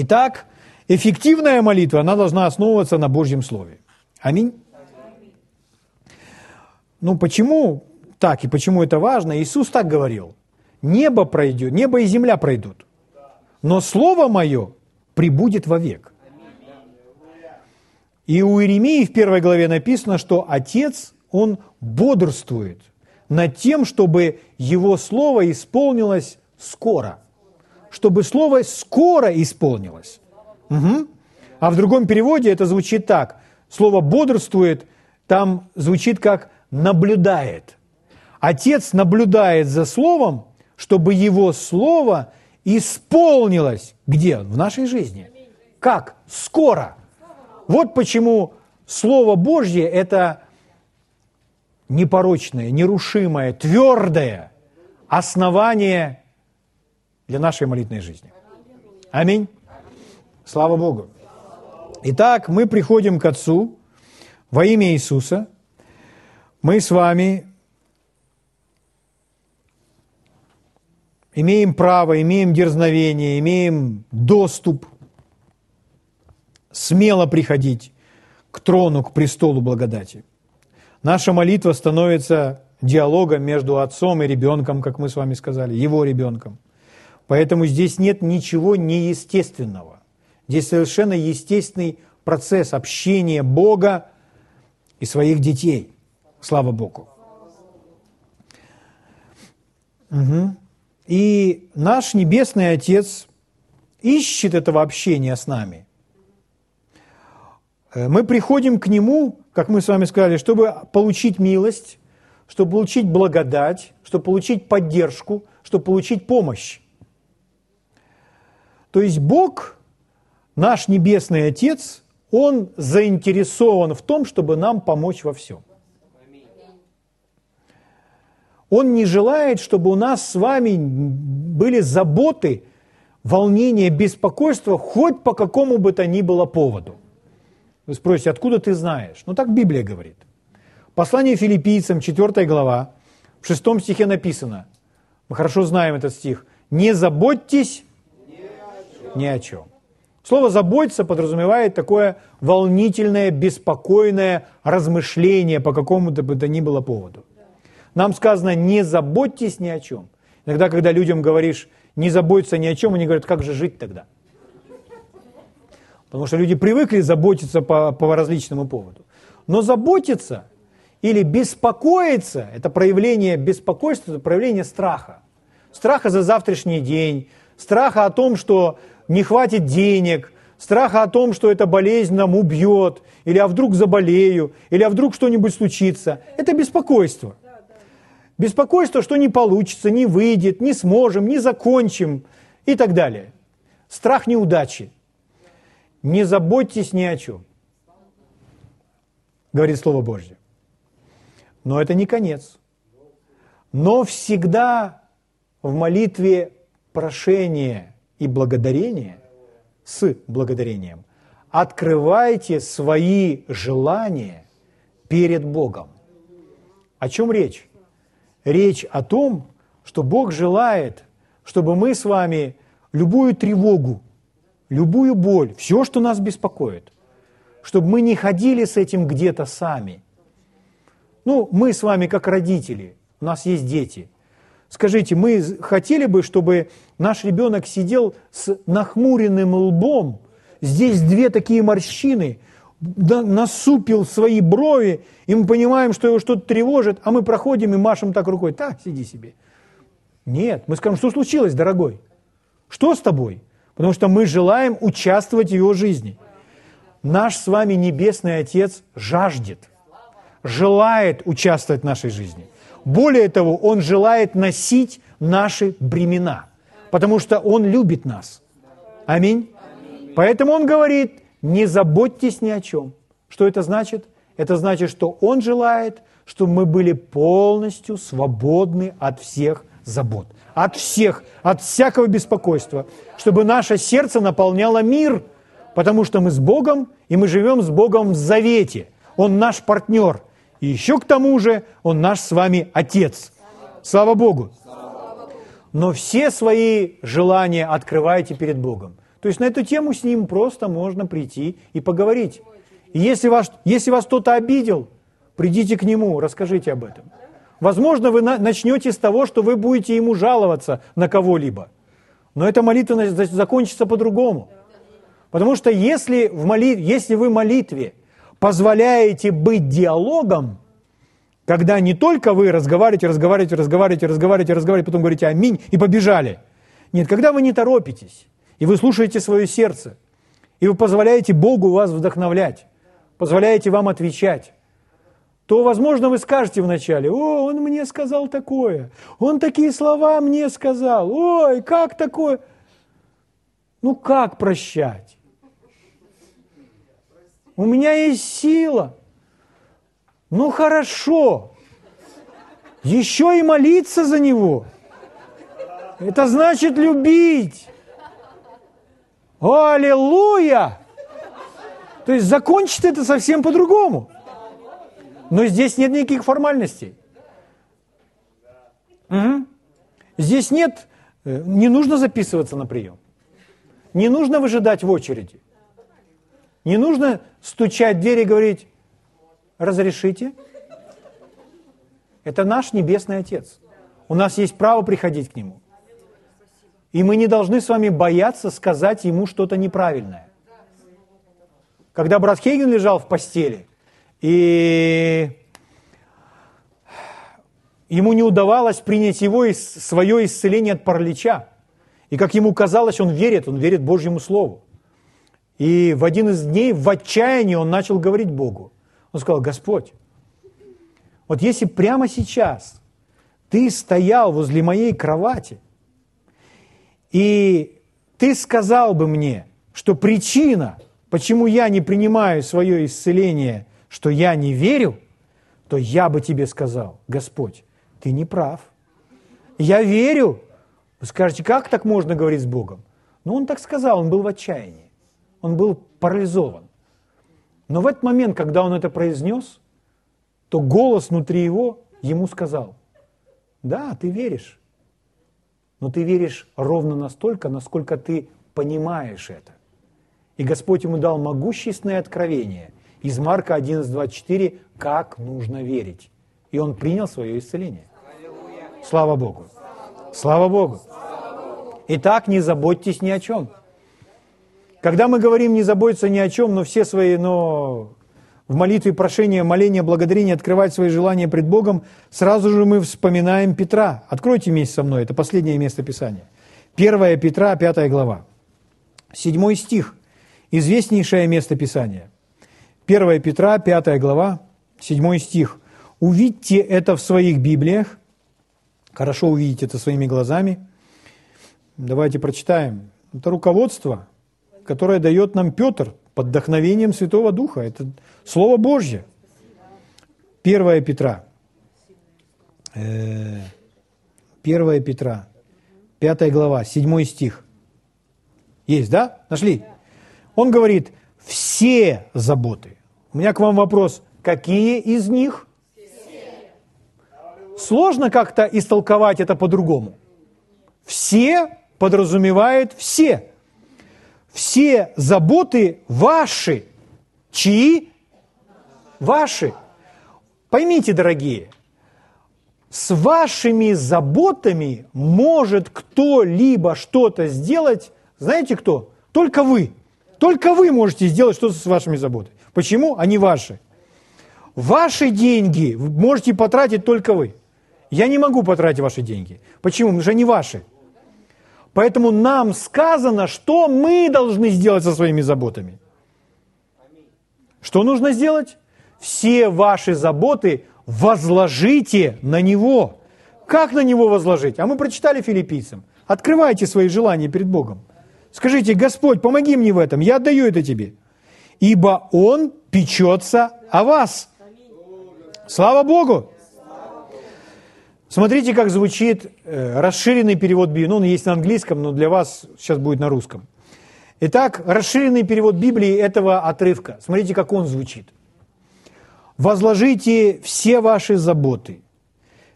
Итак, эффективная молитва, она должна основываться на Божьем Слове. Аминь. Ну почему так и почему это важно? Иисус так говорил: небо пройдет, небо и земля пройдут, но Слово Мое пребудет вовек. И у Иеремии в первой главе написано, что Отец, Он бодрствует над тем, чтобы Его Слово исполнилось скоро. Чтобы Слово скоро исполнилось. Угу. А в другом переводе это звучит так. Слово «бодрствует» там звучит как «наблюдает». Отец наблюдает за Словом, чтобы Его Слово исполнилось. Где? В нашей жизни. Как? Скоро. Вот почему Слово Божье – это непорочное, нерушимое, твердое основание для нашей молитвенной жизни. Аминь. Слава Богу. Итак, мы приходим к Отцу во имя Иисуса. Мы с вами имеем право, имеем дерзновение, имеем доступ смело приходить к трону, к престолу благодати. Наша молитва становится диалогом между отцом и ребенком, как мы с вами сказали, его ребенком. Поэтому здесь нет ничего неестественного. Здесь совершенно естественный процесс общения Бога и своих детей. Слава Богу. Угу. И наш Небесный Отец ищет этого общения с нами. Мы приходим к Нему, как мы с вами сказали, чтобы получить милость, чтобы получить благодать, чтобы получить поддержку, чтобы получить помощь. То есть Бог, наш Небесный Отец, Он заинтересован в том, чтобы нам помочь во всем. Он не желает, чтобы у нас с вами были заботы, волнения, беспокойства хоть по какому бы то ни было поводу. Вы спросите: откуда ты знаешь? Ну так Библия говорит. Послание Филиппийцам, четвёртая глава, в шестом стихе написано, мы хорошо знаем этот стих: Не заботьтесь ни о чем. Слово «заботиться» подразумевает такое волнительное, беспокойное размышление по какому-то бы то ни было поводу. Нам сказано «не заботьтесь ни о чем». Иногда, когда людям говоришь «не заботиться ни о чем», они говорят «как же жить тогда?». Потому что люди привыкли заботиться по, по различному поводу. Но заботиться или беспокоиться – это проявление беспокойства, это проявление страха. Страха за завтрашний день, страха о том, что не хватит денег, страха о том, что эта болезнь нам убьет, или а вдруг заболею, или а вдруг что-нибудь случится. Это беспокойство. Беспокойство, что не получится, не выйдет, не сможем, не закончим и так далее. Страх неудачи. Не заботьтесь ни о чем, говорит Слово Божье. Но это не конец. Но всегда в молитве прошение и благодарение, с благодарением, открывайте свои желания перед Богом. О чем речь? Речь о том, что Бог желает, чтобы мы с вами любую тревогу, любую боль, все, что нас беспокоит, чтобы мы не ходили с этим где-то сами. Ну, мы с вами как родители, у нас есть дети. Скажите, мы хотели бы, чтобы наш ребенок сидел с нахмуренным лбом, здесь две такие морщины, насупил свои брови, и мы понимаем, что его что-то тревожит, а мы проходим и машем так рукой, так, сиди себе. Нет, мы скажем, что случилось, дорогой? Что с тобой? Потому что мы желаем участвовать в его жизни. Наш с вами Небесный Отец жаждет, желает участвовать в нашей жизни. Более того, Он желает носить наши бремена, потому что Он любит нас. Аминь. Аминь. Поэтому Он говорит, не заботьтесь ни о чем. Что это значит? Это значит, что Он желает, чтобы мы были полностью свободны от всех забот, от всех, от всякого беспокойства, чтобы наше сердце наполняло мир, потому что мы с Богом, и мы живем с Богом в завете. Он наш партнер. И еще к тому же Он наш с вами Отец. Слава Богу! Но все свои желания открывайте перед Богом. То есть на эту тему с Ним просто можно прийти и поговорить. И если вас, если вас кто-то обидел, придите к Нему, расскажите об этом. Возможно, вы начнете с того, что вы будете Ему жаловаться на кого-либо. Но эта молитва закончится по-другому. Потому что если, в молитве, если вы в молитве позволяете быть диалогом, когда не только вы разговариваете, разговариваете, разговариваете, разговариваете, разговариваете, потом говорите «Аминь» и побежали. Нет, когда вы не торопитесь, и вы слушаете свое сердце, и вы позволяете Богу вас вдохновлять, позволяете вам отвечать, то, возможно, вы скажете вначале: «О, он мне сказал такое, он такие слова мне сказал, ой, как такое?» Ну как прощать? У меня есть сила. Ну хорошо. Еще и молиться за него. Это значит любить. Аллилуйя! То есть закончит это совсем по-другому. Но здесь нет никаких формальностей. Угу. Здесь нет, не нужно записываться на прием. Не нужно выжидать в очереди. Не нужно стучать в дверь и говорить: «Разрешите?» Это наш Небесный Отец. У нас есть право приходить к Нему. И мы не должны с вами бояться сказать Ему что-то неправильное. Когда брат Хейгин лежал в постели, и ему не удавалось принять его свое исцеление от паралича, и, как ему казалось, он верит, он верит Божьему Слову. И в один из дней в отчаянии он начал говорить Богу. Он сказал: «Господь, вот если прямо сейчас Ты стоял возле моей кровати, и Ты сказал бы мне, что причина, почему я не принимаю свое исцеление, что я не верю, то я бы Тебе сказал: Господь, Ты не прав. Я верю». Вы скажете: «Как так можно говорить с Богом?» Но он так сказал, он был в отчаянии. Он был парализован. Но в этот момент, когда он это произнес, то голос внутри его ему сказал: «Да, ты веришь. но ты веришь ровно настолько, насколько ты понимаешь это. И Господь ему дал могущественное откровение из Марка одиннадцать двадцать четыре, как нужно верить. И он принял свое исцеление. Слава Богу! Слава Богу! Итак, не заботьтесь ни о чем. Когда мы говорим «не заботиться ни о чем», но все свои, но в молитве прошения, моления, благодарения открывать свои желания пред Богом, сразу же мы вспоминаем Петра. Откройте вместе со мной, это последнее место Писания. первое Петра, пятая глава. седьмой стих. Известнейшее место Писания. первое Петра, пятая глава, седьмой стих. Увидьте это в своих Библиях. Хорошо увидеть это своими глазами. Давайте прочитаем. Это руководство, которое дает нам Петр под вдохновением Святого Духа. Это Слово Божье. первое Петра. первое Петра. пятая глава, седьмой стих. Есть, да? Нашли? Он говорит, все заботы. У меня к вам вопрос. Какие из них? Сложно как-то истолковать это по-другому. Все подразумевает все. Все заботы ваши. Чьи? Ваши. Поймите, дорогие, с вашими заботами может кто-либо что-то сделать, знаете кто? Только вы. Только вы можете сделать что-то с вашими заботами. Почему? Они ваши. Ваши деньги можете потратить только вы. Я не могу потратить ваши деньги. Почему? Потому что они ваши. Поэтому нам сказано, что мы должны сделать со своими заботами. Что нужно сделать? Все ваши заботы возложите на Него. Как на Него возложить? А мы прочитали Филиппийцам. Открывайте свои желания перед Богом. Скажите, Господь, помоги мне в этом, я отдаю это Тебе. Ибо Он печется о вас. Слава Богу! Смотрите, как звучит расширенный перевод Библии. Ну, он есть на английском, но для вас сейчас будет на русском. Итак, расширенный перевод Библии этого отрывка. Смотрите, как он звучит. «Возложите все ваши заботы,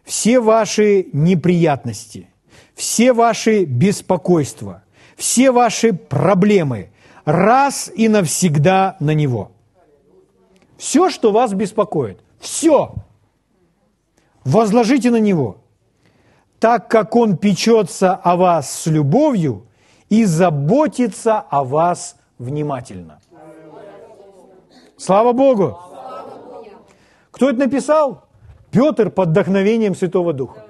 все ваши неприятности, все ваши беспокойства, все ваши проблемы раз и навсегда на Него». Все, что вас беспокоит, все – возложите на Него, так как Он печется о вас с любовью и заботится о вас внимательно. Слава Богу! Кто это написал? Петр под вдохновением Святого Духа.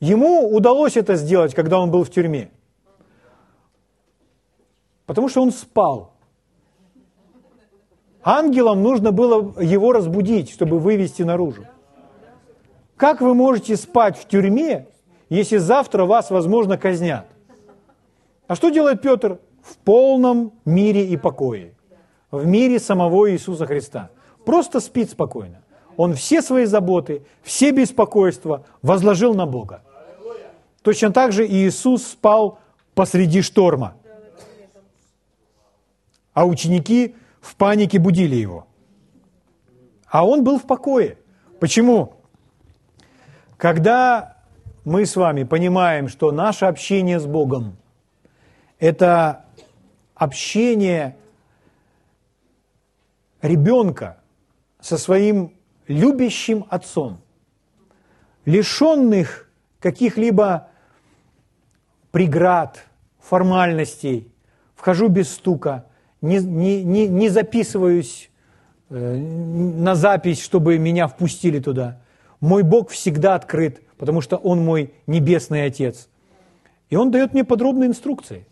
Ему удалось это сделать, когда он был в тюрьме, потому что он спал. Ангелам нужно было его разбудить, чтобы вывести наружу. Как вы можете спать в тюрьме, если завтра вас, возможно, казнят? А что делает Петр? В полном мире и покое. В мире самого Иисуса Христа. Просто спит спокойно. Он все свои заботы, все беспокойства возложил на Бога. Точно так же Иисус спал посреди шторма. А ученики в панике будили его. А он был в покое. Почему? Когда мы с вами понимаем, что наше общение с Богом – это общение ребенка со своим любящим отцом, лишенных каких-либо преград, формальностей, вхожу без стука, не, не, не, не записываюсь на запись, чтобы меня впустили туда. Мой Бог всегда открыт, потому что Он мой небесный Отец. И Он дает мне подробные инструкции.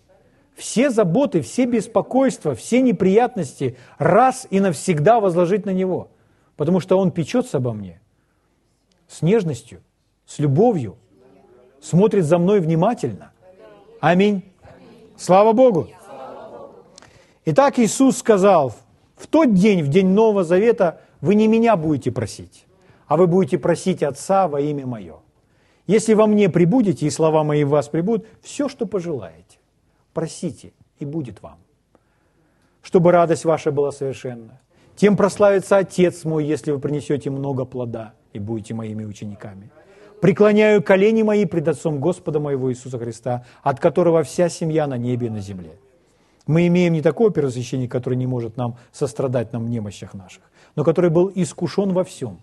Все заботы, все беспокойства, все неприятности раз и навсегда возложить на Него, потому что Он печется обо мне с нежностью, с любовью, смотрит за мной внимательно. Аминь. Слава Богу! Итак, Иисус сказал, в тот день, в день Нового Завета, вы не меня будете просить, а вы будете просить Отца во имя Мое. Если во Мне пребудете, и слова Мои в вас пребудут, все, что пожелаете, просите, и будет вам. Чтобы радость ваша была совершенна. Тем прославится Отец Мой, если вы принесете много плода и будете Моими учениками. преклоняю колени мои пред Отцом Господа моего Иисуса Христа, от которого вся семья на небе и на земле». Мы имеем не такого первосвященника, который не может нам сострадать нам в немощах наших, но который был искушен во всем,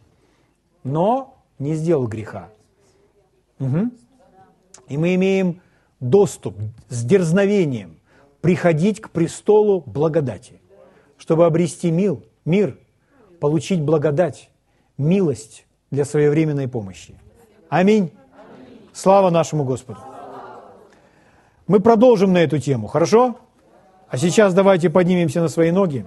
но не сделал греха. Угу. И мы имеем доступ с дерзновением приходить к престолу благодати, чтобы обрести мир, мир, получить благодать, милость для своевременной помощи. Аминь. Аминь. Слава нашему Господу. Мы продолжим на эту тему, хорошо? А сейчас давайте поднимемся на свои ноги.